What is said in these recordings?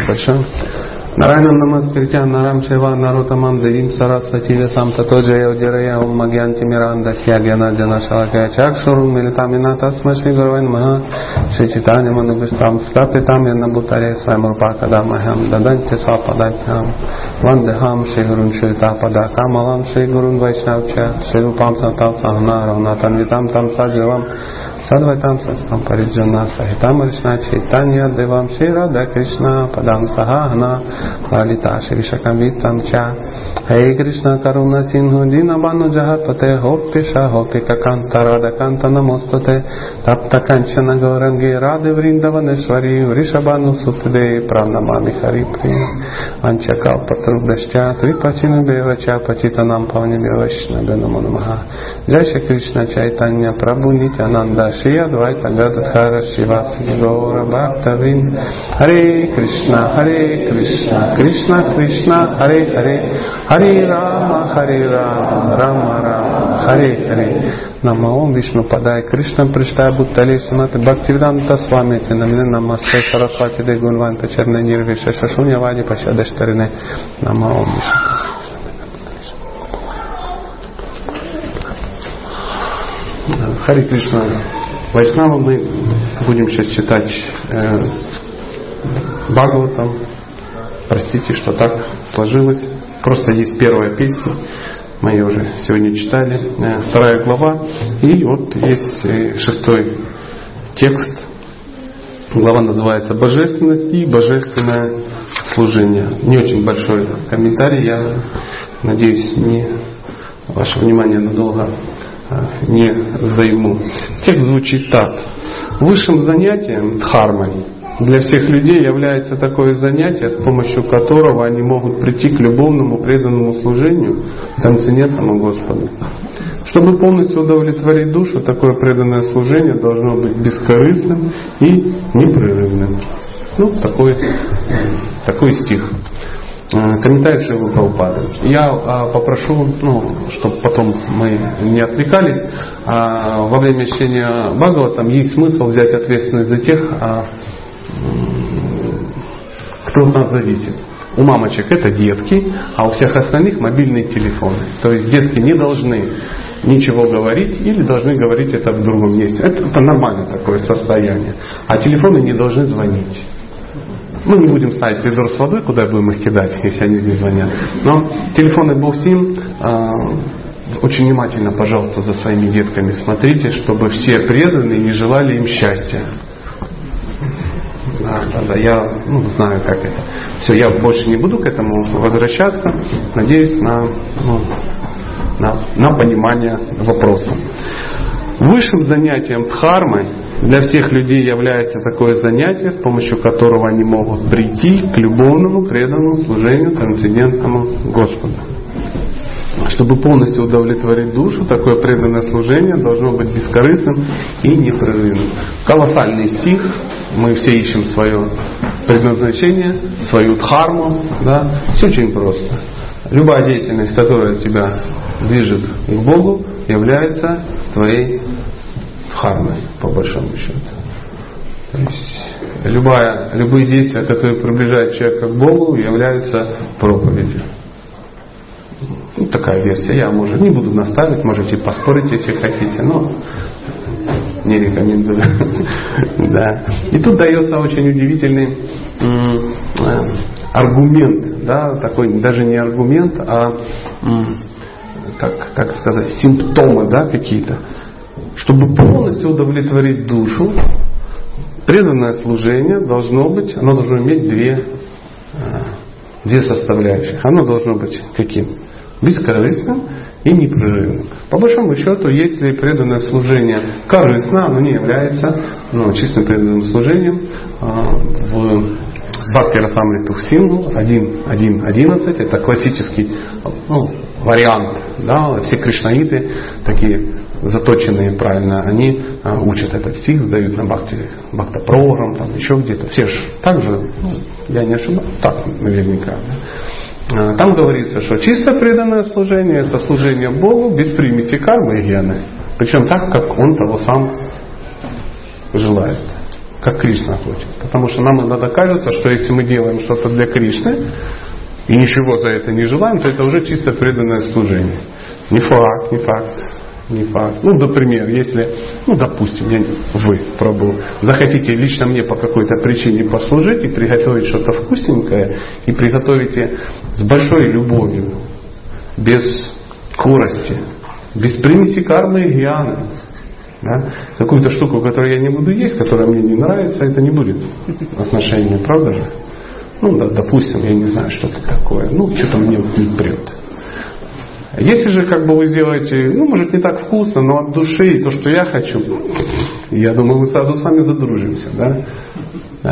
Патша. Нарайнам намаз критян, нарам шева, нарутамам девим, сарат сативе, сам татоджа, яудирея, уммагьян, тимиран, дасья, генадзяна, шалакая, чакшурум, милитамината, смешли, горвен, мага, шичитане, манугуштам, скапитам, янабутаре, сваймурпака, дамахам, даданте, свападатхам, вандахам, шигурун, ширита, падакам, алам, шигурун, вайшнавча, шигупам, сантам, сангна, равнатан, витам, там, саджавам, Садвайтам састам париджана сахитам ришна чайтанья девам шира да Кришна падам сахагна лалита шришакам витам ча Хей Кришна каруна синху дина бану джагатвате гоптиша гопика канта рада канта намостате тапта канчана горанги рады вриндаванешвари вришабану сутде пранамами харипри анчакал патрубдашча трипачину бевача пачитанам павне бевашна бенаманамаха Джайша Кришна чайтанья прабу нитянанда Шия Двайта Гададхара Шиваса Гора Бхактавин Харе Кришна, Харе Кришна, Кришна Кришна, Харе Харе, Харе Рама, Харе Рама, Рама Рама, Харе Харе. Намаом Вишну Падай Кришна Приштай Бутталей Сунаты Бхактивиданта Свамити Намине Намасте Сарасвати Дегунванта Черне Нирвиша Шашуня Вади Пашадаштарине Намаом Вишну. Хари Кришна. Вайшнава, мы будем сейчас читать Бхагаватам. Простите, что так сложилось. Просто есть первая песня. Мы ее уже сегодня читали. Вторая глава. И вот есть шестой текст. Глава называется «Божественность и божественное служение». Не очень большой комментарий. Я надеюсь, не ваше внимание надолго не займу. Текст звучит так. Высшим занятием дхармой для всех людей является такое занятие, с помощью которого они могут прийти к любовному преданному служению трансцендентному Господу. Чтобы полностью удовлетворить душу, такое преданное служение должно быть бескорыстным и непрерывным. Ну, такой стих. Комментарий Шрилы Прабхупады. Я попрошу, чтобы потом мы не отвлекались, во время чтения Бхагаватам есть смысл взять ответственность за тех, кто от нас зависит. У мамочек это детки, а у всех остальных мобильные телефоны. То есть детки не должны ничего говорить или должны говорить это в другом месте. Это нормальное такое состояние. А телефоны не должны звонить. Мы не будем ставить ведро с водой, куда будем их кидать, если они здесь звонят. Но телефоны Булсин, очень внимательно, пожалуйста, за своими детками смотрите, чтобы все преданные не желали им счастья. Да, я знаю, как это. Все, я больше не буду к этому возвращаться. Надеюсь на понимание вопроса. Высшим занятием дхармы для всех людей является такое занятие, с помощью которого они могут прийти к любовному преданному служению трансцендентному Господу. Чтобы полностью удовлетворить душу, такое преданное служение должно быть бескорыстным и непрерывным. Колоссальный стих. Мы все ищем свое предназначение, свою дхарму. Да? Все очень просто. Любая деятельность, которая тебя движет к Богу, является твоей дхармой, по большому счету. То есть любые действия, которые приближают человека к Богу, являются проповедью. Такая версия. Я, может, не буду наставить, можете поспорить, если хотите, но не рекомендую. Да. И тут дается очень удивительный аргумент, да, такой даже не аргумент, а как сказать, симптомы, да, какие-то. Чтобы полностью удовлетворить душу, преданное служение должно иметь две составляющих. Оно должно быть каким? Бескорыстным и непрерывным. По большому счету, если преданное служение корыстно, оно не является чистым преданным служением. В Бхакти Расамриту Сингу 1.11 это классический вариант. Да? Все кришнаиты, такие заточенные правильно, они учат этот стих, сдают на бхакта-программ, там еще где-то. Все же так же, я не ошибаюсь, так наверняка. Да? Там говорится, что чисто преданное служение – это служение Богу без примеси кармы и гены. Причем так, как он того сам желает. как Кришна хочет. Потому что нам иногда кажется, что если мы делаем что-то для Кришны и ничего за это не желаем, то это уже чисто преданное служение. Не факт, не факт, не факт. Ну, например, если, допустим, вы захотите лично мне по какой-то причине послужить и приготовить что-то вкусненькое, и приготовите с большой любовью, без скорости, без примеси кармы и гьяны. Да? Какую-то штуку, которую я не буду есть, которая мне не нравится, это не будет отношения, правда же? Да, допустим, я не знаю, что-то такое. Что-то мне не прет. Если же вы сделаете, может не так вкусно, но от души, то, что я хочу, я думаю, мы сразу с вами задружимся. Да?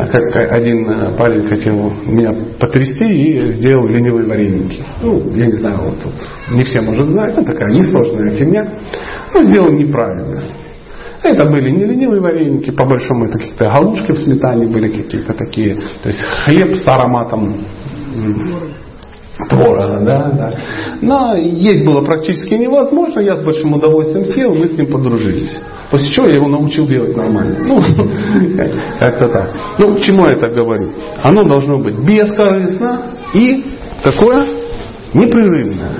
Как один парень хотел меня потрясти и сделал ленивые вареники. Я не знаю, не все может знать, такая несложная фигня. Сделал неправильно. Это были не ленивые вареники, по большому, это какие-то галушки в сметане были какие-то такие, то есть хлеб с ароматом творога, да. Но есть было практически невозможно, я с большим удовольствием съел, мы с ним подружились. После чего я его научил делать нормально. Как-то так. К чему я это говорю? Оно должно быть бескорыстно и такое непрерывное.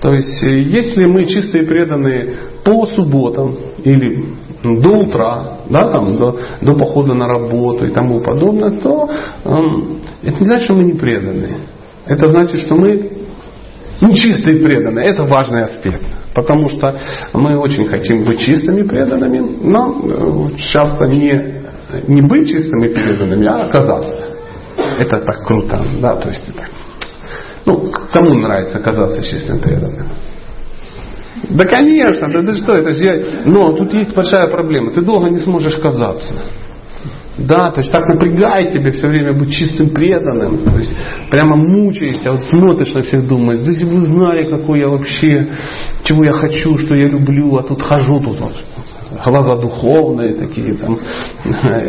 То есть, если мы чистые преданные по субботам или до утра, до похода на работу и тому подобное, то это не значит, что мы не преданные. Это значит, что мы чистые преданные. Это важный аспект. Потому что мы очень хотим быть чистыми преданными, но часто не быть чистыми преданными, а оказаться. Это так круто. Да? То есть, это, кому нравится оказаться чистым преданным? Да, конечно, да что, это же я... Но тут есть большая проблема. Ты долго не сможешь казаться. Да, то есть так напрягает тебя все время быть чистым преданным. То есть прямо мучаешься, смотришь на всех, думаешь, да если бы вы знали, какой я вообще, чего я хочу, что я люблю, а тут хожу, глаза духовные такие,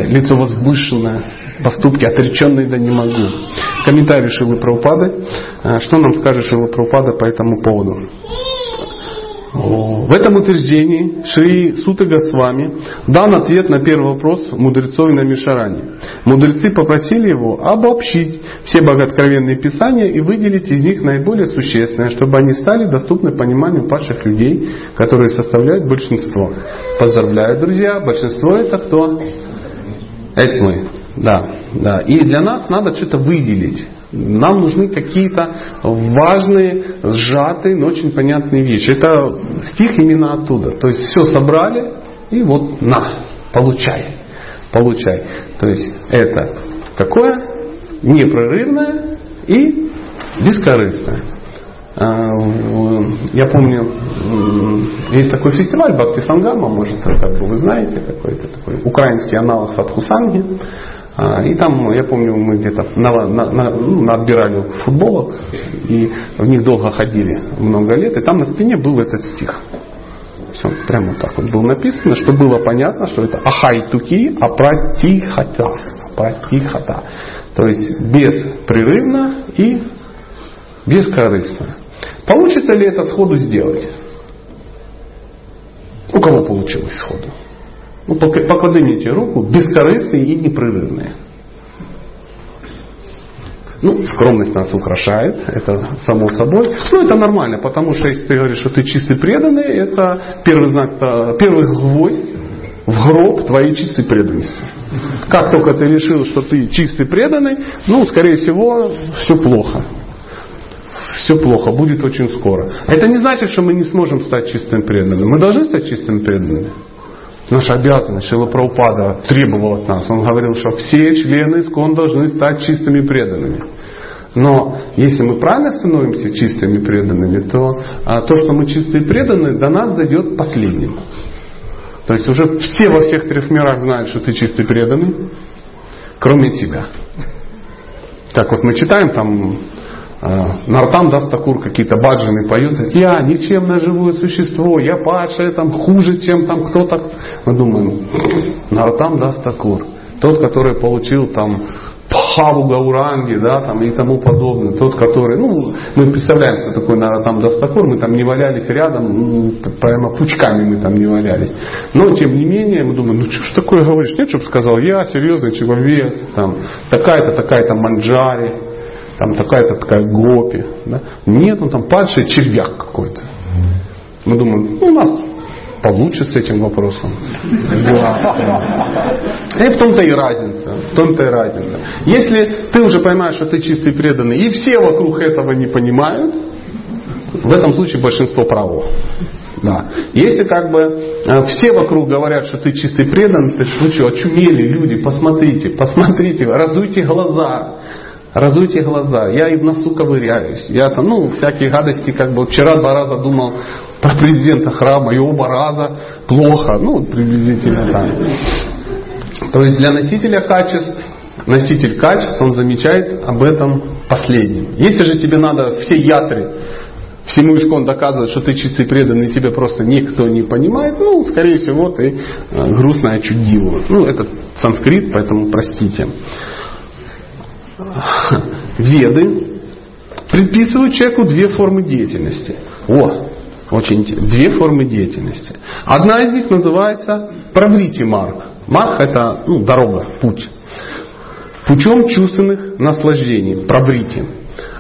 лицо возвышенное, поступки отреченные, да не могу. Комментарий Шрилы Прабхупады. Что нам скажет Шрила Прабхупада по этому поводу? В этом утверждении Шри Сута Госвами дан ответ на первый вопрос мудрецов Намишарани. Мудрецы попросили его обобщить все богооткровенные писания и выделить из них наиболее существенное, чтобы они стали доступны пониманию падших людей, которые составляют большинство. Поздравляю, друзья, большинство это кто? Это мы. Да. И для нас надо что-то выделить. Нам нужны какие-то важные, сжатые, но очень понятные вещи. Это стих именно оттуда. То есть все собрали и получай. То есть это какое? Непрерывное и бескорыстное. Я помню, есть такой фестиваль Бхакти Сангама, может, вы знаете, такой украинский аналог Садхусанги. И там, я помню, мы где-то отбирали футболок, и в них долго ходили, много лет, и там на спине был этот стих. Все, прямо так было написано, что было понятно, что это ахайтуки апратихата. То есть беспрерывно и бескорыстно. Получится ли это сходу сделать? У кого получилось сходу? Покладите руку, бескорыстные и непрерывные. Скромность нас украшает, это само собой. Это нормально, потому что если ты говоришь, что ты чистый преданный, это первый знак, первый гвоздь в гроб твоей чистой преданности. Как только ты решил, что ты чистый преданный, скорее всего, все плохо. Все плохо, будет очень скоро. Это не значит, что мы не сможем стать чистым преданным. Мы должны стать чистым преданным. Наша обязанность, Шрила Прабхупада требовал от нас. Он говорил, что все члены ИСККОН должны стать чистыми преданными. Но если мы правильно становимся чистыми преданными, то то, что мы чистые преданные, до нас дойдет последним. То есть уже все во всех трех мирах знают, что ты чистый преданный, кроме тебя. Как мы читаем там... Нартам Дастакур какие-то баджаны поют. Я ничемное живое существо, я падшее, хуже, чем кто-то. Мы думаем, Нартам Дастакур, тот, который получил Пхаву Гауранги, да, там, и тому подобное. Тот, который, ну, мы представляем, кто такой, наверное, там Дастакур, мы там не валялись рядом, прямо пучками мы там не валялись. Но, тем не менее, мы думаем, ну, что ж такое говоришь? Нет, чтобы сказал, я серьезный человек, там, такая-то манджари, там, такая-то такая гопи. Да? Нет, он там падший червяк какой-то. Мы думаем, ну, у нас получше с этим вопросом. Да. И в том-то и разница. В том-то и разница. Если ты уже понимаешь, что ты чистый преданный, и все вокруг этого не понимают, в этом случае большинство право. Да. Если как бы все вокруг говорят, что ты чистый преданный, ты что, очумели люди, посмотрите, разуйте глаза, я и в носу ковыряюсь. Я там, ну, всякие гадости, как бы, вчера 2 раза думал про президента храма, и оба раза плохо, ну, приблизительно так. То есть для носителя качеств, носитель качеств, он замечает об этом последним. Если же тебе надо все ятры, всему искон доказывать, что ты чистый преданный, и тебя просто никто не понимает, ну, скорее всего, ты грустное чудило. Ну, это санскрит, поэтому простите. Веды предписывают человеку 2 формы деятельности. Очень интересно. 2 формы деятельности. Одна из них называется праврити марг. Марг — это, ну, дорога, путь. Путем чувственных наслаждений. Праврити.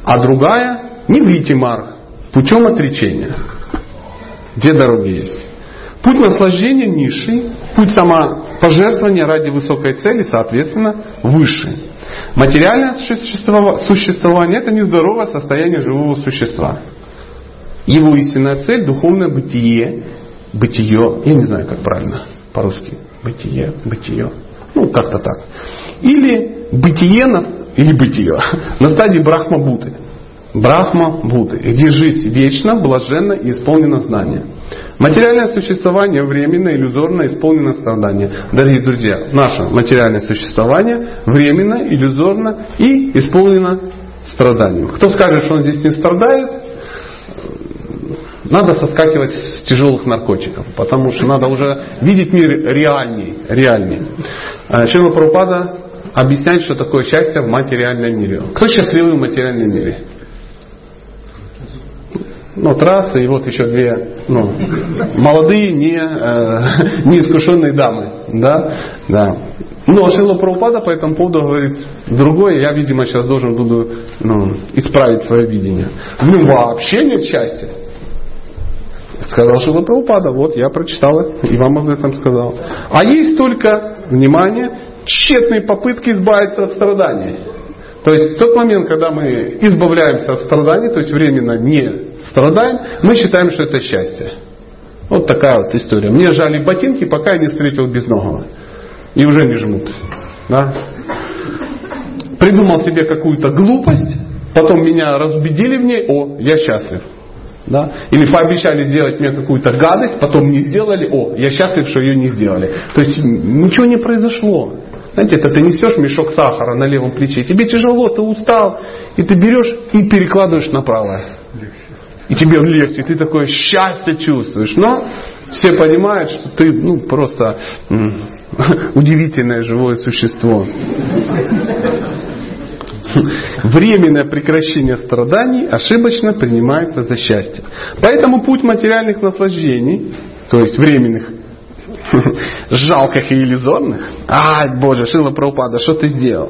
А другая — ниврити марг. Путем отречения. 2 дороги есть. Путь наслаждения низший. Путь самопожертвования ради высокой цели, соответственно, высший. Материальное существование — это нездоровое состояние живого существа. Его истинная цель — духовное бытие, я не знаю, как правильно по-русски, бытие, ну, как-то так. Или бытие на стадии Брахма-Будды, где жизнь вечна, блаженна и исполнена знания. Материальное существование временно, иллюзорно, исполнено страдания. Дорогие друзья, наше материальное существование временно, иллюзорно и исполнено страданием. Кто скажет, что он здесь не страдает, надо соскакивать с тяжелых наркотиков, потому что надо уже видеть мир реальней. Шрила Прабхупада объясняет, что такое счастье в материальном мире. Кто счастливый в материальном мире? Ну, трассы, и вот еще 2, ну, молодые, неискушенные дамы. Да. Но Шрила Прабхупада по этому поводу говорит другое, я, видимо, сейчас должен буду исправить свое видение. Вообще нет счастья. Сказал Шрила Прабхупада, вот я прочитал и вам об этом сказал. А есть только, внимание, тщетные попытки избавиться от страданий. То есть в тот момент, когда мы избавляемся от страданий, то есть временно не страдаем, мы считаем, что это счастье. Вот такая вот история. Мне жали ботинки, пока я не встретил безногого. И уже не жмут. Да? Придумал себе какую-то глупость, потом меня разубедили в ней, я счастлив. Да? Или пообещали сделать мне какую-то гадость, потом не сделали, я счастлив, что ее не сделали. То есть ничего не произошло. Знаете, это ты несешь мешок сахара на левом плече, тебе тяжело, ты устал, и ты берешь и перекладываешь на правое. И тебе легче, ты такое счастье чувствуешь. Но все понимают, что ты просто удивительное живое существо. Временное прекращение страданий ошибочно принимается за счастье. Поэтому путь материальных наслаждений, то есть временных, жалких и иллюзорных. Ай, Боже, Шрила Прабхупада, что ты сделал?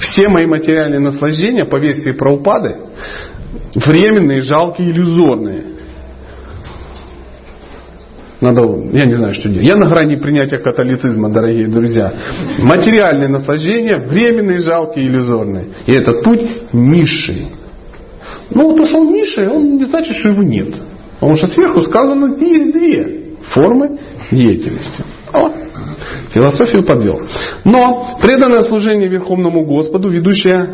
Все мои материальные наслаждения по версии Прабхупады временные, жалкие, иллюзорные. Надо, я не знаю, что делать. Я на грани принятия католицизма, дорогие друзья. Материальные наслаждения временные, жалкие, иллюзорные. И этот путь низший. То, что он низший, он не значит, что его нет. Потому что сверху сказано, есть 2 формы деятельности. Философию подвел. Но преданное служение Верховному Господу, ведущее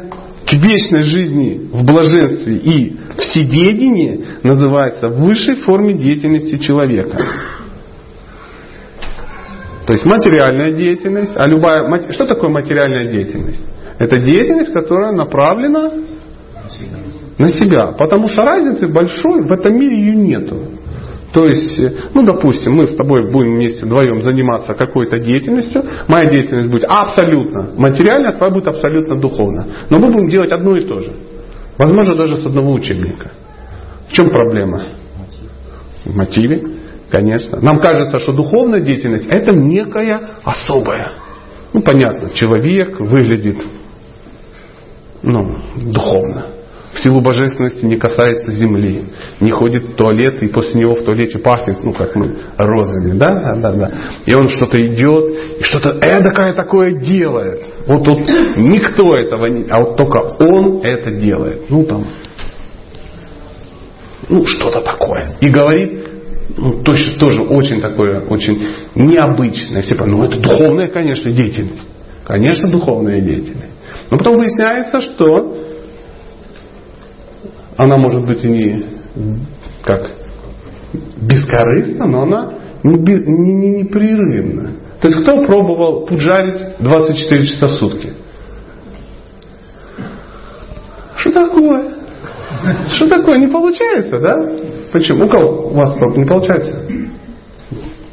к вечной жизни в блаженстве и вседедении, называется высшей формой деятельности человека. То есть материальная деятельность. Что такое материальная деятельность? Это деятельность, которая направлена на себя. Потому что разницы большой в этом мире ее нету. То есть, допустим, мы с тобой будем вместе вдвоем заниматься какой-то деятельностью. Моя деятельность будет абсолютно материальная, твоя будет абсолютно духовная. Но мы будем делать одно и то же. Возможно, даже с одного учебника. В чем проблема? В мотиве, конечно. Нам кажется, что духовная деятельность — это некая особая. Понятно, человек выглядит духовно. В силу божественности не касается земли, не ходит в туалет, и после него в туалете пахнет, как мы, розами, да. И он что-то идет, и что-то эдакое такое делает. Вот тут никто этого не... А вот только он это делает. Что-то такое. И говорит, тоже очень такое, очень необычное. Все понимают, это духовная, конечно, деятельность. Конечно, духовная деятельность. Но потом выясняется, что она может быть и не как бескорыстна, но она не непрерывна. То есть кто пробовал пуджарить 24 часа в сутки? Что такое? Что такое? Не получается, да? Почему? У кого у вас не получается?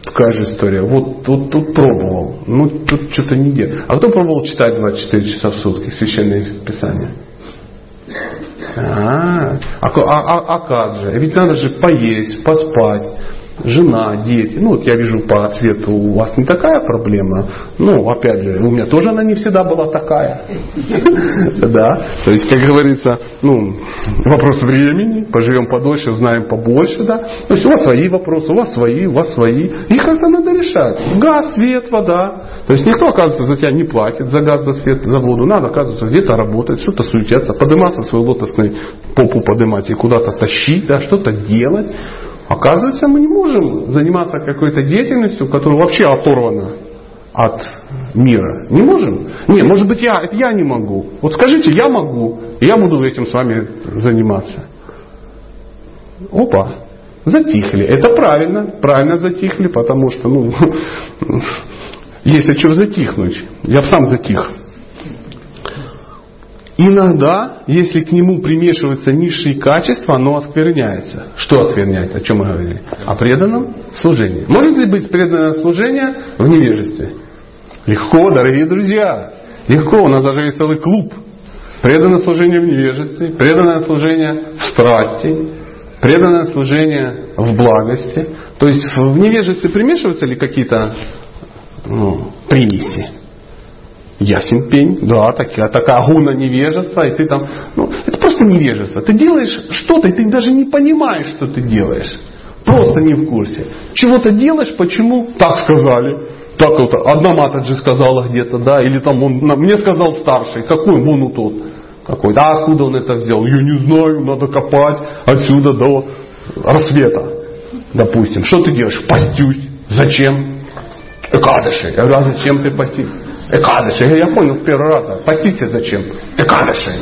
Такая же история. Вот тут пробовал. Тут что-то не делал. А кто пробовал читать 24 часа в сутки Священное Писание? А как же? Ведь надо же поесть, поспать, жена, дети. Вот я вижу по цвету, у вас не такая проблема. Опять же, у меня тоже она не всегда была такая. Да. То есть, как говорится, вопрос времени. Поживем подольше, узнаем побольше. Да. То есть, у вас свои вопросы, у вас свои. Их как-то надо решать. Газ, свет, вода. То есть, никто, оказывается, за тебя не платит. За газ, за свет, за воду. Надо, оказывается, где-то работать, что-то суетятся. Подниматься, свой лотосный попу поднимать и куда-то тащить, да, что-то делать. Оказывается, мы не можем заниматься какой-то деятельностью, которая вообще оторвана от мира. Не можем? Не, может быть, я не могу. Вот скажите, я могу, и я буду этим с вами заниматься. Опа, затихли. Это правильно затихли, потому что, есть о чем затихнуть. Я сам затих. Иногда, если к нему примешиваются низшие качества, оно оскверняется. Что оскверняется? О чем мы говорили? О преданном служении. Может ли быть преданное служение в невежестве? Легко, дорогие друзья. Легко. У нас даже есть целый клуб. Преданное служение в невежестве, преданное служение в страсти, преданное служение в благости. То есть в невежестве примешиваются ли какие-то примеси? Ясен пень, да, такая гуна невежества, и ты там... это просто невежество. Ты делаешь что-то, и ты даже не понимаешь, что ты делаешь. Просто не в курсе. Чего ты делаешь, почему? Так сказали. Так вот, одна матаджи сказала где-то, да, или там мне сказал старший, какой он тот. Какой? Да, откуда он это взял? Я не знаю, надо копать отсюда до рассвета, допустим. Что ты делаешь? Постюсь. Зачем? Экадыши. Я говорю, а зачем ты постишь? Экадыши. Я понял с первого раза. Постите зачем? Экадыши.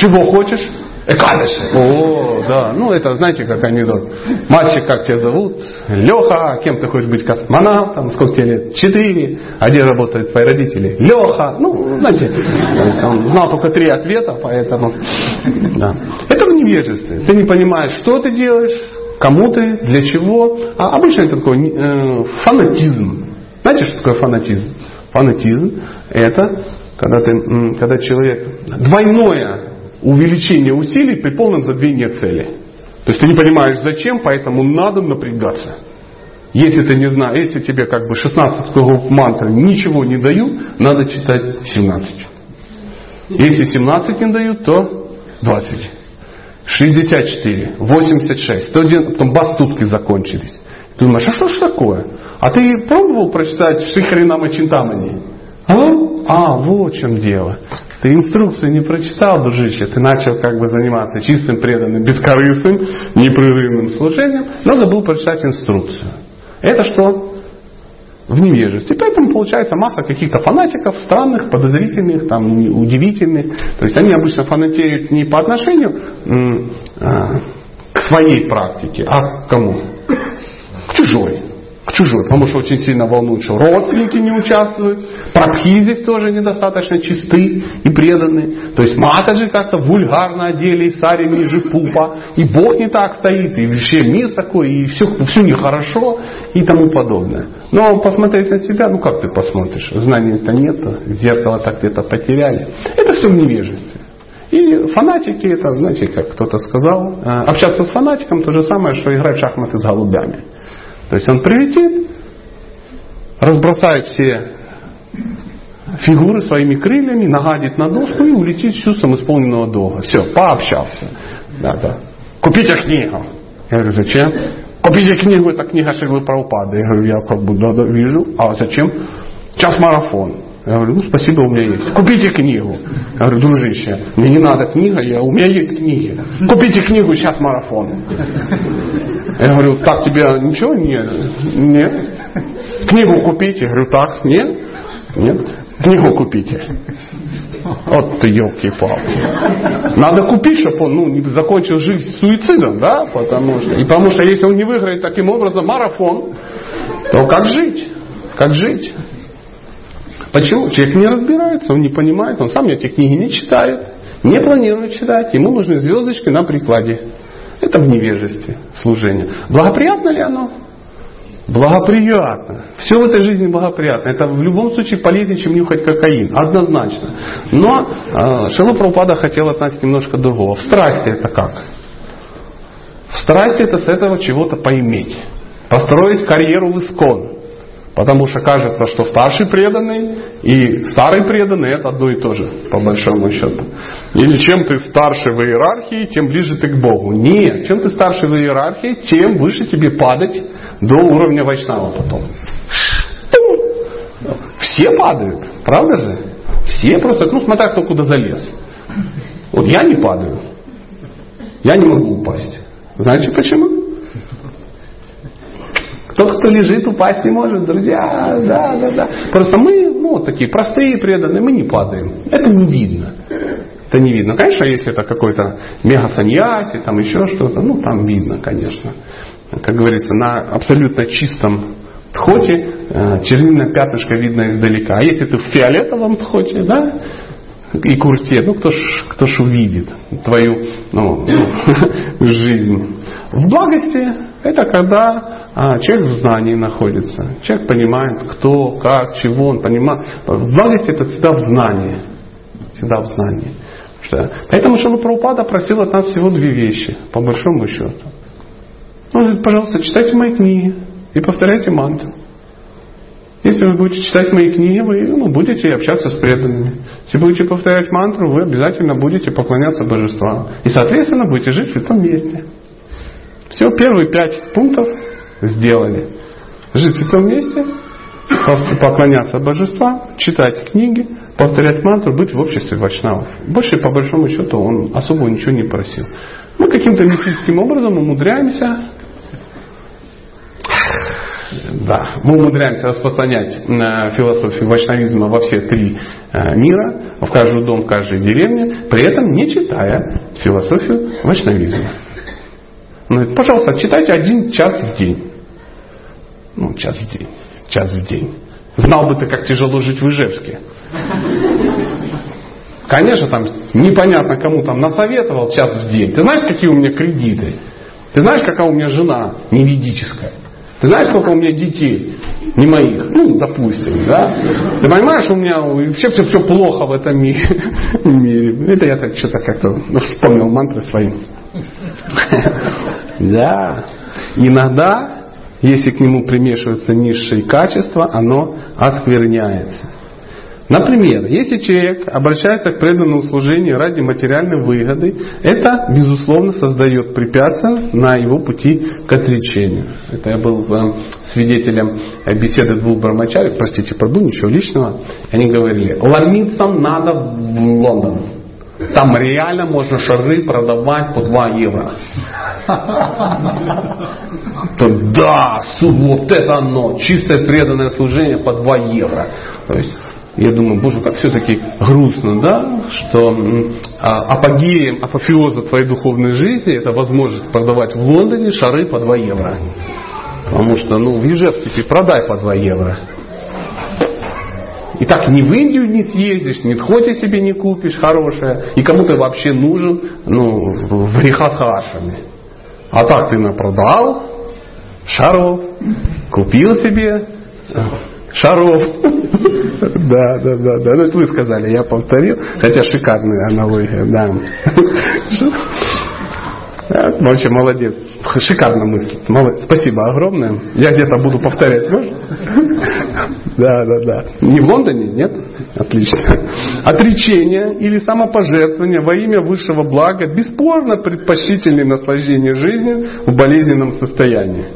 Чего хочешь? Экадыши. О, да. Это, знаете, как анекдот. Мальчик, как тебя зовут? Леха. Кем ты хочешь быть? Космонавтом. Сколько тебе лет? 4. А где работают твои родители? Леха. Знаете, он знал только 3 ответа, поэтому... Да. Это в невежестве. Ты не понимаешь, что ты делаешь, кому ты, для чего. А обычно это такой фанатизм. Знаете, что такое фанатизм? Фанатизм — это когда человек двойное увеличение усилий при полном забвении цели. То есть ты не понимаешь зачем, поэтому надо напрягаться. Если ты не знаешь, если тебе 16 кругов мантры ничего не дают, надо читать 17. Если 17 не дают, то 20. 64, 86, потом бастутки закончились. Ты думаешь, а что ж такое? А ты пробовал прочитать «Шри Харинама Чинтамани»? Вот в чем дело. Ты инструкцию не прочитал, дружище. Ты начал заниматься чистым, преданным, бескорыстным, непрерывным служением, но забыл прочитать инструкцию. Это что? В невежестве. Поэтому получается масса каких-то фанатиков, странных, подозрительных, удивительных. То есть они обычно фанатеют не по отношению к своей практике, а к кому? К чужой. чужой, потому что очень сильно волнует, что родственники не участвуют, прабхи здесь тоже недостаточно чисты и преданы. То есть матаджи как-то вульгарно одели, и сари, ниже пупа, и Бог не так стоит, и вообще мир такой, и все нехорошо, и тому подобное. Но посмотреть на себя, ну как ты посмотришь? Знаний-то нет, зеркало-то где-то потеряли. Это все в невежестве. И фанатики, это, знаете, как кто-то сказал, общаться с фанатиком то же самое, что играть в шахматы с голубями. То есть он прилетит, разбросает все фигуры своими крыльями, нагадит на доску и улетит с чувством исполненного долга. Все, пообщался. Да. Купите книгу. Я говорю, зачем? Купите книгу, это книга Шрилы Прабхупады. Я говорю, я как бы да, вижу. А зачем? Час марафон. Я говорю, ну спасибо, у меня есть. Купите книгу. Я говорю, дружище, мне не надо книга, у меня есть книги. Купите книгу, сейчас марафон. Я говорю, так тебе ничего? Нет. Книгу купите. Я говорю, так, нет. Книгу купите. Вот ты, елки-палки. Надо купить, чтобы он не закончил жизнь суицидом, да? Потому что если он не выиграет таким образом марафон, то как жить? Как жить? Почему? Человек не разбирается, он не понимает, он сам эти книги не читает, не планирует читать, ему нужны звездочки на прикладе. Это в невежестве служение. Благоприятно ли оно? Благоприятно. Все в этой жизни благоприятно. Это в любом случае полезнее, чем нюхать кокаин. Однозначно. Но Шрила Прабхупада хотел от нас немножко другого. В страсти это как? В страсти это с этого чего-то поиметь. Построить карьеру в искон. Потому что кажется, что старший преданный и старый преданный это одно и то же, по большому счету. Или чем ты старше в иерархии, тем ближе ты к Богу. Нет, чем ты старше в иерархии, тем выше тебе падать до уровня вайшнава потом. Все падают, правда же? Все просто, смотря кто куда залез. Вот я не падаю. Я не могу упасть. Знаете почему? Тот, кто лежит, упасть не может, друзья. Да. Просто мы, такие простые, преданные, мы не падаем. Это не видно. Конечно, если это какой-то мега-саньяси, там еще что-то, там видно, конечно. Как говорится, на абсолютно чистом тхоте чернильное пятнышко видно издалека. А если ты в фиолетовом тхоте, да, и курте, кто ж увидит твою жизнь. В благости это когда человек в знании находится. Человек понимает, кто, как, чего он понимает. Благость это всегда в знании. Всегда в знании. Поэтому Шрила Прабхупада просил от нас всего две вещи, по большому счету. Он говорит, пожалуйста, читайте мои книги и повторяйте мантру. Если вы будете читать мои книги, вы будете общаться с преданными. Если будете повторять мантру, вы обязательно будете поклоняться божествам. И, соответственно, будете жить в святом месте. Все, первые 5 пунктов сделали. Жить в святом месте, поклоняться божествам, читать книги, повторять мантру, быть в обществе вайшнавов. Больше, по большому счету, он особо ничего не просил. Мы каким-то мистическим образом умудряемся... Да, мы умудряемся распространять философию вайшнавизма во все 3 мира, в каждый дом, в каждой деревне, при этом не читая философию вайшнавизма. Он говорит, пожалуйста, читайте 1 час в день. Час в день. Знал бы ты, как тяжело жить в Ижевске. Конечно, там непонятно, кому там насоветовал час в день. Ты знаешь, какие у меня кредиты? Ты знаешь, какая у меня жена неведическая? Ты знаешь, сколько у меня детей? Не моих. Допустим, да? Ты понимаешь, у меня вообще все плохо в этом мире. Это я так что-то как-то вспомнил мантры свои. Да. Иногда, если к нему примешиваются низшие качества, оно оскверняется. Например, если человек обращается к преданному служению ради материальной выгоды, это, безусловно, создает препятствия на его пути к отречению. Это я был свидетелем беседы 2 брамачарьев, простите, Прабху, ничего личного. Они говорили, ломиться надо в Лондон. Там реально можно шары продавать по 2 евро. Да, вот это оно, чистое преданное служение по 2 евро. То есть, я думаю, боже, как все-таки грустно, да, что апогеем, апофеоза твоей духовной жизни это возможность продавать в Лондоне шары по 2 евро. Потому что, в Ижевске ты продай по 2 евро. И так ни в Индию не съездишь, ни в Хоте себе не купишь хорошее. И кому ты вообще нужен, в рихасашами. А так ты напродал шаров, купил себе шаров. Да. Вы сказали, я повторил. Хотя шикарная аналогия, да. Вообще молодец. Шикарная мысль. Молодец. Спасибо огромное. Я где-то буду повторять. Да. Не в Лондоне? Нет? Отлично. Отречение или самопожертвование во имя высшего блага бесспорно предпочтительнее наслаждение жизнью в болезненном состоянии.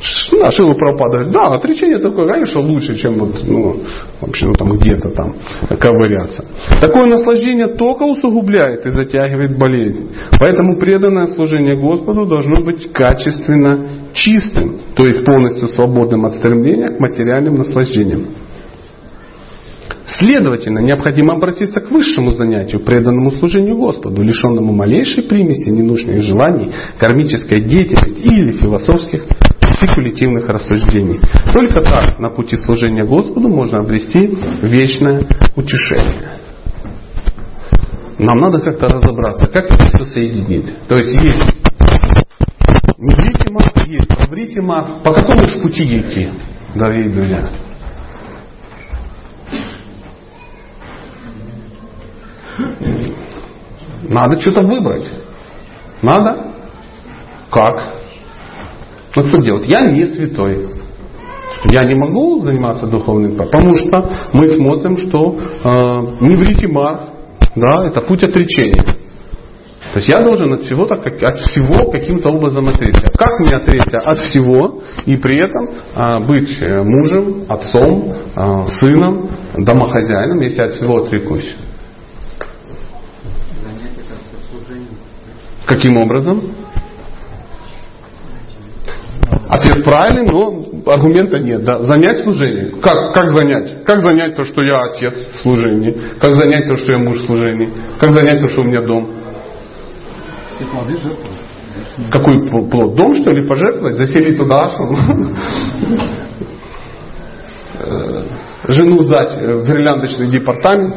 Шила Прабхупада говорит, да, отречение такое, конечно, лучше, чем где-то там ковыряться. Такое наслаждение только усугубляет и затягивает болезнь. Поэтому преданное служение Господу должно быть качественно чистым, то есть полностью свободным от стремления к материальным наслаждениям. Следовательно, необходимо обратиться к высшему занятию, преданному служению Господу, лишенному малейшей примеси ненужных желаний, кармической деятельности или философских спекулятивных рассуждений. Только так на пути служения Господу можно обрести вечное утешение. Нам надо как-то разобраться, как это все соединить. То есть есть не врите мат, есть врите мат. По какому же пути идти, дорогие друзья? Надо что-то выбрать. Надо? Как? Что делать? Я не святой. Я не могу заниматься духовным, потому что мы смотрим, что невритимар, да, это путь отречения. То есть я должен от всего каким-то образом отречься. Как мне отречься от всего и при этом быть мужем, отцом, сыном, домохозяином, если от всего отрекусь? Каким образом? Ответ правильный, но аргумента нет. Да? Занять служение. Как занять? Как занять то, что я отец в служении? Как занять то, что я муж в служении? Как занять то, что у меня дом? Все плоды жертвы. Какой плод? Дом, что ли, пожертвовать? Заселить туда? Жену сдать в гирляндочный департамент,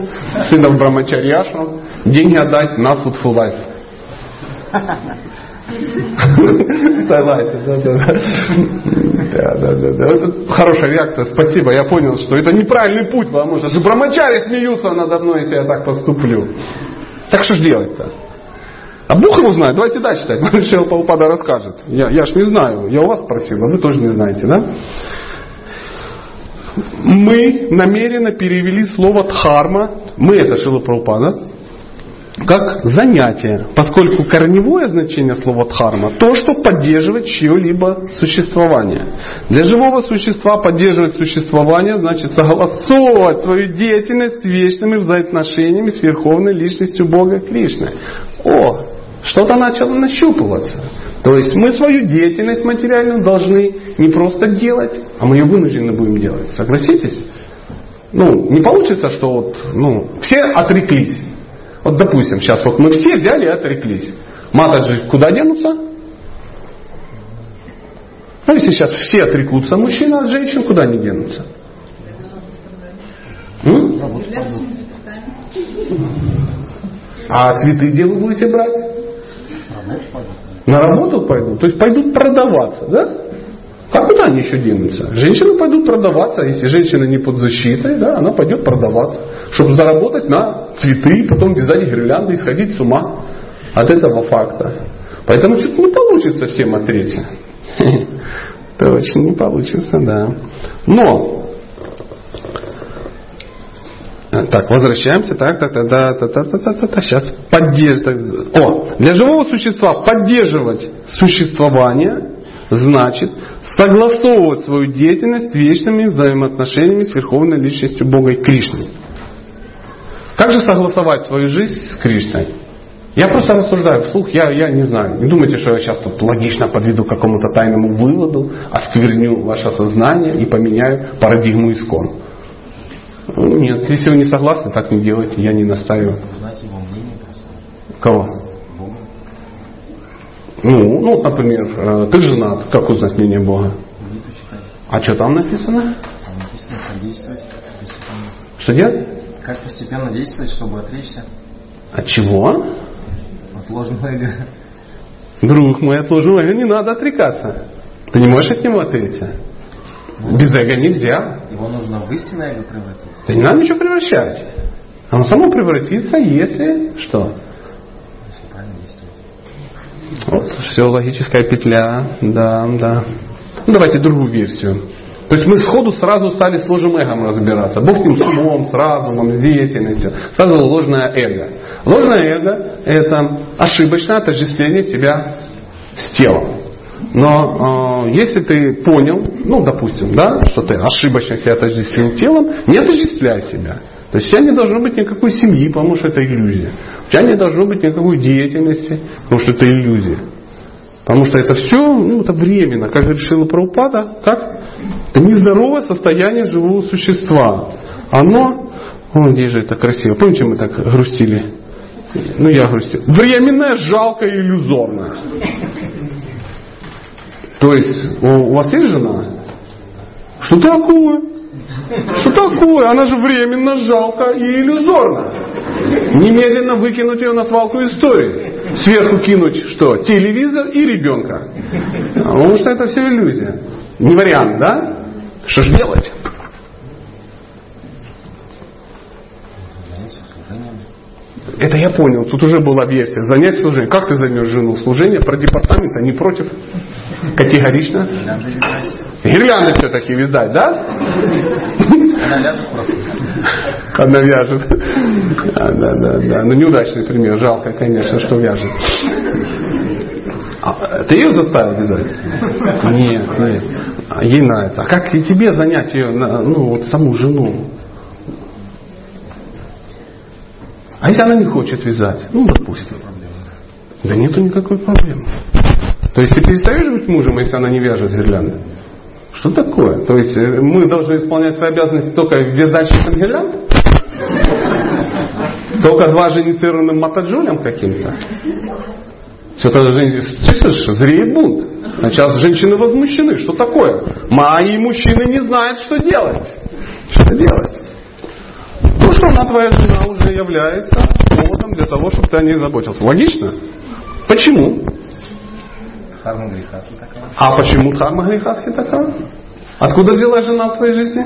сына в брамачарьяшу, деньги отдать на Foodful Life. Да. Хорошая реакция, спасибо. Я понял, что это неправильный путь, потому что брамачари смеются надо мной, если я так поступлю. Так что ж делать-то? А Бог его знает, давайте дальше читать. Шрила Прабхупада расскажет. Я ж не знаю, я у вас спросил, а вы тоже не знаете, да? Мы намеренно перевели слово дхарма, мы это Шрила Прабхупада, как занятие, поскольку корневое значение слова дхарма — то, что поддерживает чье-либо существование. Для живого существа поддерживать существование значит согласовывать свою деятельность с вечными взаимоотношениями с Верховной Личностью Бога Кришны. О, что-то начало нащупываться. То есть мы свою деятельность материальную должны не просто делать, а мы ее вынуждены будем делать. Согласитесь? Не получится, что все отреклись. Допустим, сейчас мы все взяли и отреклись. Матаджи куда денутся? Если сейчас все отрекутся, мужчина от женщин куда они денутся? А цветы где вы будете брать? На работу пойдут. То есть пойдут продаваться, да? А куда они еще денутся? Женщины пойдут продаваться, если женщина не под защитой, да, она пойдет продаваться, чтобы заработать на цветы, потом вязать гирлянды и сходить с ума от этого факта. Поэтому что-то не получится всем отречься. Точно не получится, да. Но так, возвращаемся. Сейчас поддерживать. Для живого существа поддерживать существование значит согласовывать свою деятельность с вечными взаимоотношениями с Верховной Личностью Бога Кришны. Как же согласовать свою жизнь с Кришной? Я просто рассуждаю вслух, я не знаю. Не думайте, что я сейчас тут логично подведу к какому-то тайному выводу, оскверню ваше сознание и поменяю парадигму искон. Нет, если вы не согласны, так не делайте, я не настаиваю. Кого? Например, ты женат, как узнать мнение Бога? А что там написано? Там написано, как действовать постепенно. Что делать? Как постепенно действовать, чтобы отречься. От чего? От ложного эго. Друг мой, от ложного эго не надо отрекаться. Ты не можешь от него отречься. Вот. Без эго нельзя. Его нужно в истинное эго превратить. Да не надо ничего превращать. Оно само превратится, если что? Если правильно действовать. Вот, все, логическая петля. Да, да. Ну, давайте другую версию. То есть мы сходу сразу стали с ложным эгом разбираться. Бог с ним, с умом, с разумом, с деятельностью. Сразу ложное эго. Ложное эго – это ошибочное отождествление себя с телом. Но если ты понял, ну, допустим, да, что ты ошибочно себя отождествил телом, не отождествляй себя. То есть у тебя не должно быть никакой семьи, потому что это иллюзия. У тебя не должно быть никакой деятельности, потому что это иллюзия. Потому что это все, ну, это временно. Как говорит Шрила Прабхупада, как? Это нездоровое состояние живого существа. Оно, о, где же это красиво. Помните, мы так грустили? Ну, я грустил. Временное, жалкое, иллюзорное. То есть, у вас есть жена? Что такое? Что такое? Она же временно, жалко и иллюзорно. Немедленно выкинуть ее на свалку истории. Сверху кинуть что? Телевизор и ребенка. Потому что это все иллюзия. Не вариант, да? Что ж делать? Это я понял. Тут уже была версия. Занять служение. Как ты займешь жену в служение? Про департамент, а не против? Категорично. Гирлянды все-таки вязать, да? Она вяжет просто. Она вяжет. Да. Ну, неудачный пример. Жалко, конечно, что вяжет. А ты ее заставил вязать? Нет. Ей нравится. А как и тебе занять ее, ну, вот саму жену? А если она не хочет вязать? Ну, допустим. Да нету никакой проблемы. То есть ты перестаешь быть мужем, если она не вяжет гирлянды? Что такое? То есть мы должны исполнять свои обязанности только вязальщиком гирлянд? Только дважды инициированным матаджулям каким-то? Все-то должны... Слышишь, зреет бунт. Сейчас женщины возмущены. Что такое? Мои мужчины не знают, что делать. Что делать? То, что она твоя жена, уже является поводом для того, чтобы ты о ней заботился. Логично? Почему? Дхарма Грихасхи такова. А почему Дхарма Грихасхи такова? Откуда взяла жена в твоей жизни?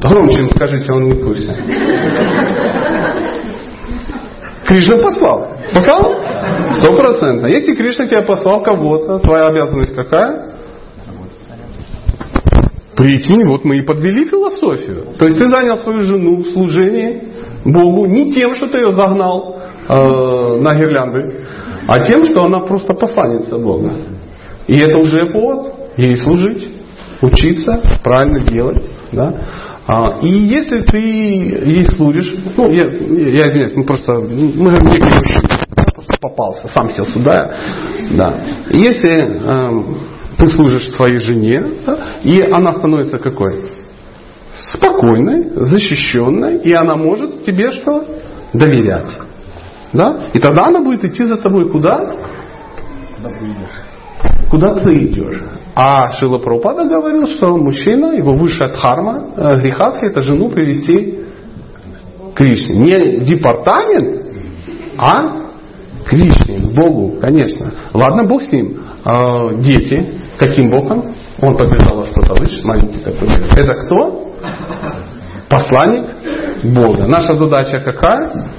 Громче им скажите, он не в курсе. Кришна послал. Послал? 100%. Если Кришна тебя послал кого-то, твоя обязанность какая? Прикинь, вот мы и подвели философию. То есть ты занял свою жену в служении Богу не тем, что ты ее загнал на гирлянды, а тем, что она просто посланница Бога. И это уже повод ей служить, учиться, правильно делать. Да? И если ты ей служишь, ну, я извиняюсь, мы некий мужчина, я просто попался, сам сел сюда. Да. Если ты служишь своей жене, да, и она становится какой? Спокойной, защищенной, и она может тебе что? Доверять. Да? И тогда она будет идти за тобой куда? Куда ты идешь. А Шрила Прабхупада говорил, что мужчина, его высшая дхарма, грихасхи, это жену привести к Кришне. Не департамент, а к Кришне, к Богу, конечно. Ладно, Бог с ним. Дети. Каким боком? Он побежал что-то выше, маленький такой. Это кто? Посланник Бога. Наша задача какая?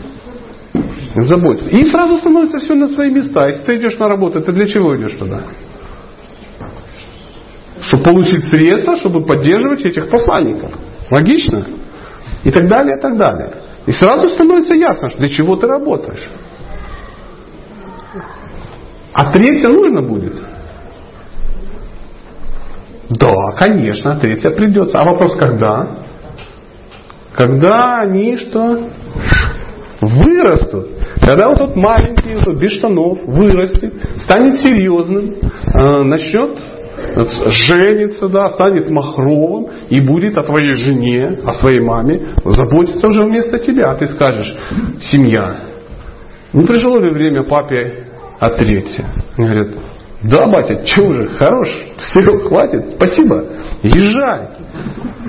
Заботиться. И сразу становится все на свои места. Если ты идешь на работу, ты для чего идешь туда? Чтобы получить средства, чтобы поддерживать этих посланников. Логично? И так далее, и так далее. И сразу становится ясно, что для чего ты работаешь. Отречься нужно будет? Да, конечно, отречься придется. А вопрос когда? Когда они что? Вырастут. Когда вот тот маленький, вот без штанов, вырастет, станет серьезным, начнет жениться, да, станет махровым и будет о твоей жене, о своей маме заботиться уже вместо тебя. А ты скажешь, семья, не пришло ли время папе отречься? Они говорят, Да, батя, чего уже, хорош, Серег, хватит, спасибо, езжай.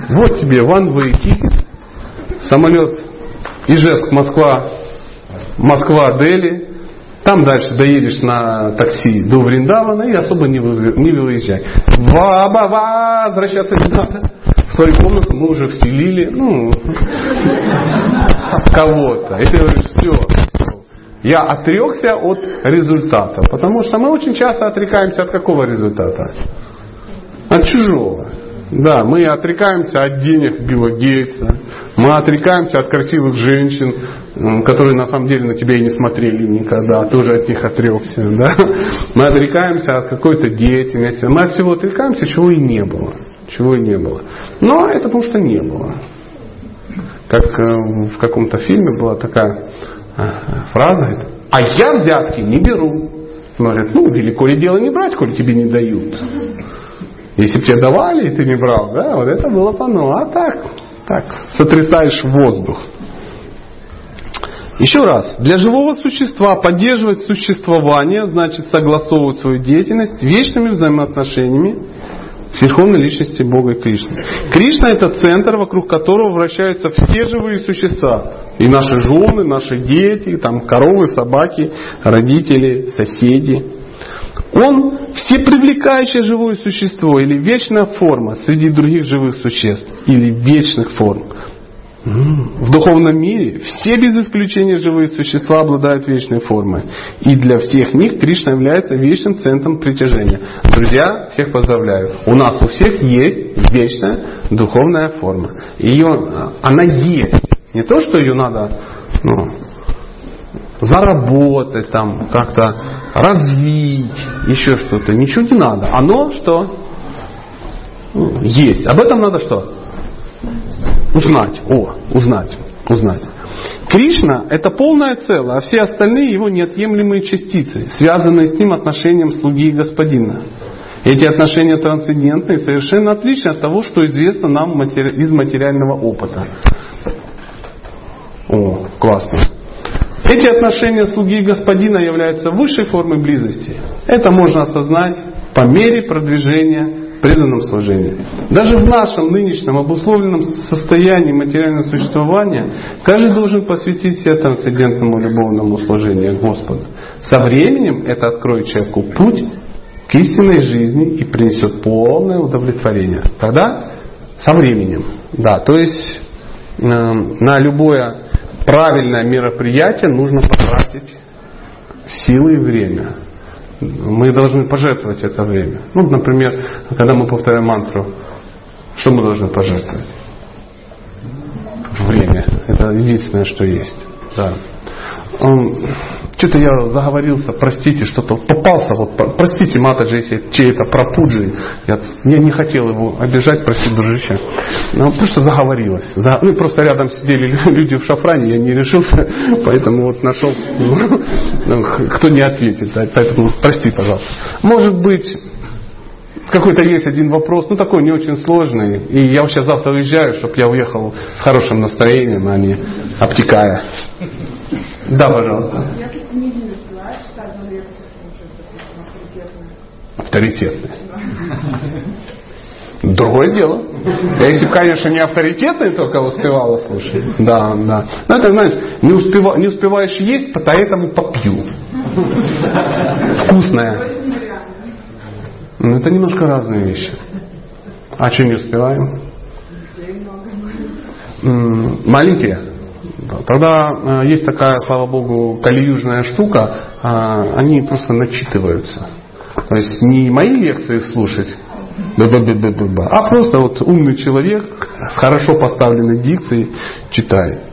Вот тебе one-way ticket, самолет Ижевск, Москва, Москва, Дели. Там дальше доедешь на такси до Вриндавана и особо не выезжай. Возвращаться не надо. В твою комнату мы уже вселили, кого-то. И ты говоришь, все, я отрекся от результата. Потому что мы очень часто отрекаемся от какого результата? От чужого. Да, мы отвлекаемся от денег Билла Гейтса, мы отвлекаемся от красивых женщин, которые на самом деле на тебя и не смотрели никогда, ты уже от них отрекся, да? Мы отвлекаемся от какой-то деятельности, мы от всего отвлекаемся, чего и не было. Но это потому что не было. Как в каком-то фильме была такая фраза: «А я взятки не беру». Он говорит, велико ли дело не брать, коли тебе не дают. Если бы тебе давали, и ты не брал, да, вот это было пано. А так, сотрясаешь воздух. Еще раз. Для живого существа поддерживать существование значит согласовывать свою деятельность с вечными взаимоотношениями с Верховной Личностью Бога и Кришны. Кришна — это центр, вокруг которого вращаются все живые существа. И наши жены, наши дети, там коровы, собаки, родители, соседи. Он всепривлекающее живое существо или вечная форма среди других живых существ или вечных форм. В духовном мире все без исключения живые существа обладают вечной формой. И для всех них Кришна является вечным центром притяжения. Друзья, всех поздравляю. У нас у всех есть вечная духовная форма. Она есть. Не то, что ее надо заработать, там как-то развить, еще что-то. Ничего не надо. Оно что? Есть. Об этом надо что? Узнать. Узнать. Кришна — это полное целое, а все остальные его неотъемлемые частицы, связанные с ним отношением слуги и господина. Эти отношения трансцендентные, совершенно отличны от того, что известно нам из материального опыта. Классно. Эти отношения слуги и господина являются высшей формой близости. Это можно осознать по мере продвижения в преданном служении. Даже в нашем нынешнем обусловленном состоянии материального существования каждый должен посвятить себя трансцендентному любовному служению Господу. Со временем это откроет человеку путь к истинной жизни и принесет полное удовлетворение. Когда? Со временем. Да, то есть на любое правильное мероприятие нужно потратить силы и время. Мы должны пожертвовать это время. Например, когда мы повторяем мантру, что мы должны пожертвовать? Время. Это единственное, что есть. Да. Что-то я заговорился, простите, что-то попался. Простите, Матаджи, если чей-то пропуджи. Я не хотел его обижать, прости, дружище. Просто заговорилось. Просто рядом сидели люди в шафране, я не решился, поэтому нашел, кто не ответит. Поэтому прости, пожалуйста. Может быть, какой-то есть один вопрос, такой не очень сложный. И я вообще завтра уезжаю, чтобы я уехал с хорошим настроением, а не обтекая. Да, пожалуйста. Авторитетный. Другое дело. Если бы, конечно, не авторитетный, только успевала слушать. Да. Но это, знаешь, не успеваешь есть, поэтому попью. Вкусное. Это немножко разные вещи. А что не успеваем? Маленькие. Тогда есть такая, слава богу, калиюжная штука, они просто начитываются. То есть не мои лекции слушать, а просто умный человек с хорошо поставленной дикцией читает.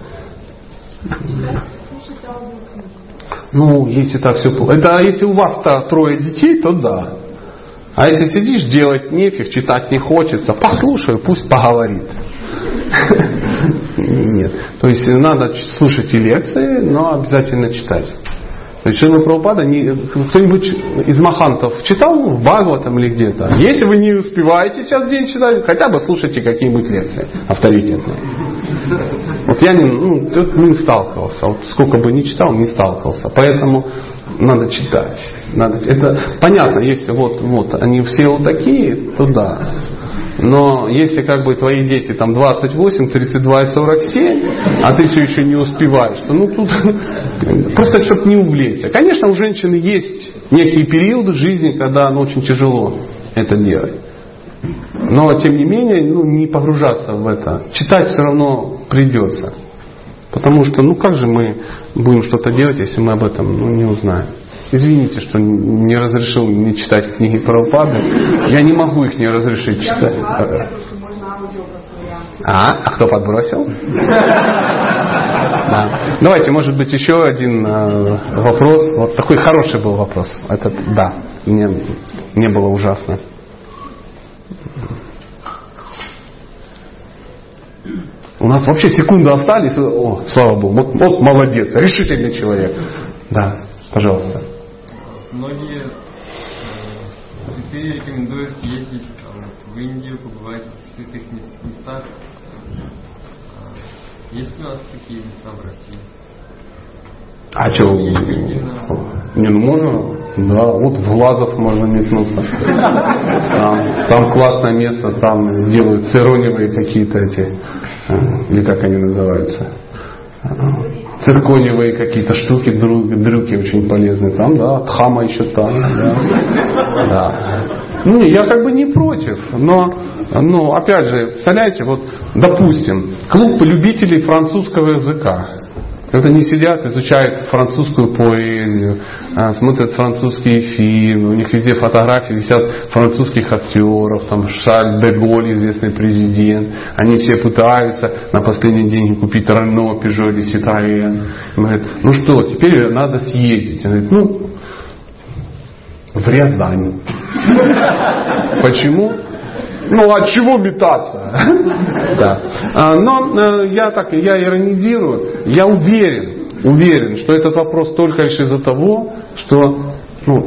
Если так все плохо. Это если у вас-то 3 детей, то да. А если сидишь, делать нефиг, читать не хочется, послушай, пусть поговорит. Нет. То есть надо слушать и лекции, но обязательно читать. То есть Шрила Прабхупада, кто-нибудь из махантов читал в Бхагаватам или где-то? Если вы не успеваете сейчас день читать, хотя бы слушайте какие-нибудь лекции авторитетные. Я не сталкивался. Сколько бы ни читал, не сталкивался. Поэтому надо читать. Это понятно, если вот они все вот такие, то да. Но если как бы твои дети там 28, 32 и 47, а ты все еще не успеваешь, то тут просто чтобы не увлечься. Конечно, у женщины есть некие периоды жизни, когда очень тяжело это делать. Но тем не менее, не погружаться в это. Читать все равно придется. Потому что, как же мы будем что-то делать, если мы об этом не узнаем? Извините, что не разрешил не читать книги Прабхупады. Я не могу их не разрешить читать. А кто подбросил? Да. Давайте, может быть, еще один вопрос. Вот такой хороший был вопрос. Этот, да, мне не было ужасно. У нас вообще секунды остались. О, слава Богу. Вот молодец, решительный человек. Да, пожалуйста. Многие святые рекомендуют ездить в Индию, побывать в святых местах. Есть ли у нас такие места в России? А что? Можно? Да, вот в Лазов можно метнуться. Там классное место, там делают циркониевые какие-то эти, или как они называются, циркониевые какие-то штуки, дрюки очень полезные. Там, да, Дхамма еще там. Да. Я как бы не против, но опять же, представляете, допустим, клуб любителей французского языка. Когда они сидят, изучают французскую поэзию, смотрят французские фильмы, у них везде фотографии висят французских актеров, там Шарль де Голль, известный президент. Они все пытаются на последний день купить Рено, Пежо или Ситроен. Говорят, что, теперь надо съездить. Они говорят, в Рязань. Почему? От чего метаться? Да. Но я иронизирую. Я уверен, что этот вопрос только лишь из-за того, что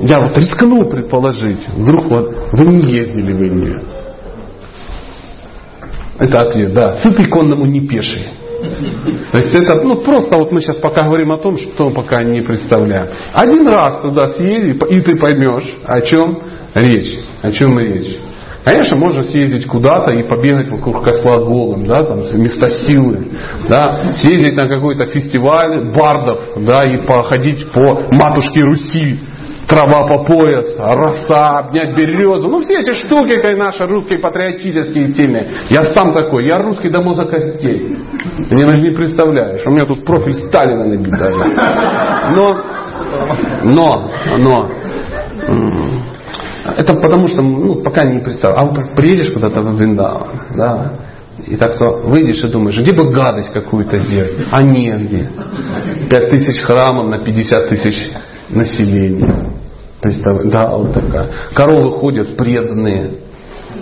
я рискнул предположить. Вдруг вы не ездили в Индию. Это ответ, да. Сыты конному не пеший. То есть это просто мы сейчас пока говорим о том, что пока не представляем. Один раз туда съезди, и ты поймешь, о чем речь. Конечно, можно съездить куда-то и побегать вокруг косла голым, да, там вместо силы, да, съездить на какой-то фестиваль бардов, да, и походить по матушке Руси, трава по пояс, роса, обнять березу, все эти штуки, как наши русские патриотические сильные. Я сам такой, я русский до мозга костей. Мне даже не представляешь, у меня тут профиль Сталина набит даже. Но. Это потому что пока не представляю. А так приедешь куда-то в Вриндаван, да, и так что выйдешь и думаешь, где бы гадость какую-то делать, а негде. 5000 храмов на 50 000 населения. Представляешь, да, такая. Коровы ходят преданные,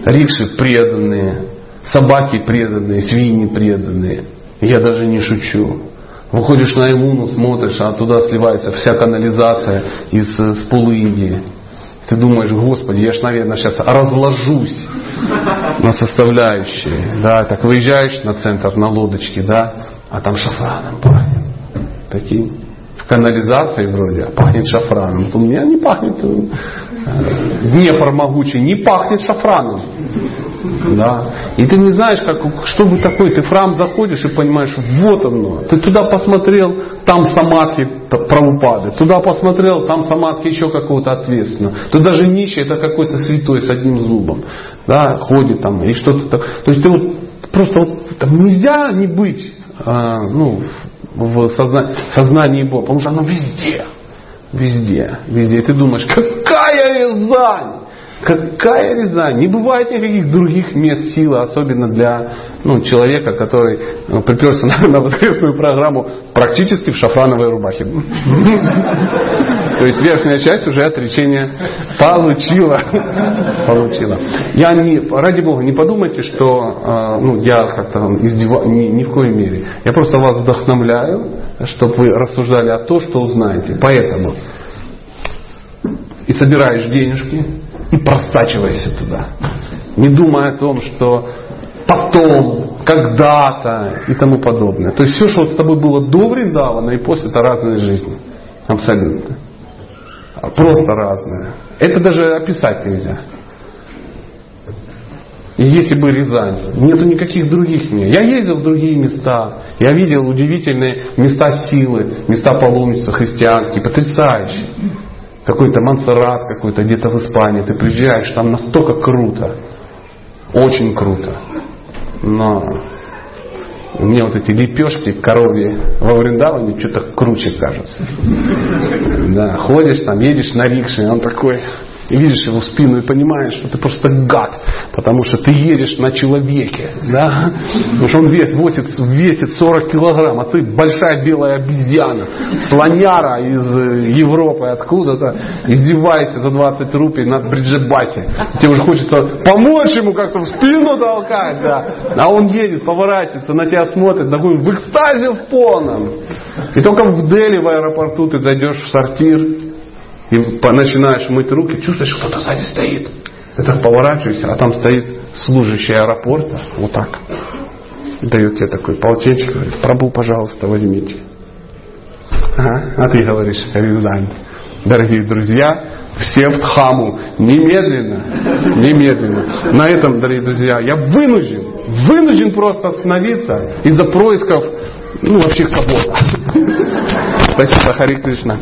рикши преданные, собаки преданные, свиньи преданные. Я даже не шучу. Выходишь на Илуну, смотришь, а туда сливается вся канализация с полыньи. Ты думаешь, Господи, я ж, наверное, сейчас разложусь на составляющие. Да, так выезжаешь на центр, на лодочке, да, а там шафраном пахнет. Такие в канализации вроде, пахнет шафраном. У меня не пахнет. Днепр могучий не пахнет шафраном. Да. И ты не знаешь, что бы такое. Ты в храм заходишь и понимаешь, вот оно. Ты туда посмотрел, там самадхи Прабхупады. Туда посмотрел, там самадхи еще какого-то ответственного. Ты даже нищий, это какой-то святой с одним зубом. Да, ходит там и что-то такое. То есть ты там нельзя не быть в сознании Бога, потому что оно везде. Везде. И ты думаешь, какая Рязань! Не бывает никаких других мест силы, особенно для человека, который приперся на воскресную программу практически в шафрановой рубахе. То есть верхняя часть уже отречения получила. Ради Бога, не подумайте, что я как-то издеваюсь, ни в коей мере. Я просто вас вдохновляю, чтобы вы рассуждали о том, что узнаете. Поэтому и собираешь денежки, и простачивайся туда. Не думая о том, что потом, когда-то и тому подобное. То есть все, что с тобой было до Вриндавана и после, это разные жизни. Абсолютно. Просто разные. Это даже описать нельзя. И если бы Рязань, нету никаких других мест. Я ездил в другие места, я видел удивительные места силы, места паломничества, христианские, потрясающие. Какой-то Монсеррат какой-то где-то в Испании, ты приезжаешь, там настолько круто, очень круто. Но мне вот эти лепешки коровьи во Вриндаване что-то круче кажется. Да, ходишь там, едешь на рикше, он такой... И видишь его спину и понимаешь, что ты просто гад, потому что ты едешь на человеке, да? Потому что он весит 40 килограмм, а ты большая белая обезьяна, слоняра из Европы откуда-то, издеваешься за 20 рупий над Бриджит-Баси. Тебе уже хочется помочь ему как-то в спину толкать, да? А он едет, поворачивается, на тебя смотрит, такой в экстазе в полном. И только в Дели, в аэропорту, ты зайдешь в сортир, и начинаешь мыть руки, чувствуешь, кто-то сзади стоит. Ты так поворачиваешься, а там стоит служащий аэропорта, вот так. И дает тебе такой полотенчик, говорит, Прабу, пожалуйста, возьмите. А ты говоришь, Рязань, дорогие друзья, все в Дхаму, немедленно. На этом, дорогие друзья, я вынужден просто остановиться из-за происков, вообще кого-то. Спасибо, Хари Кришна.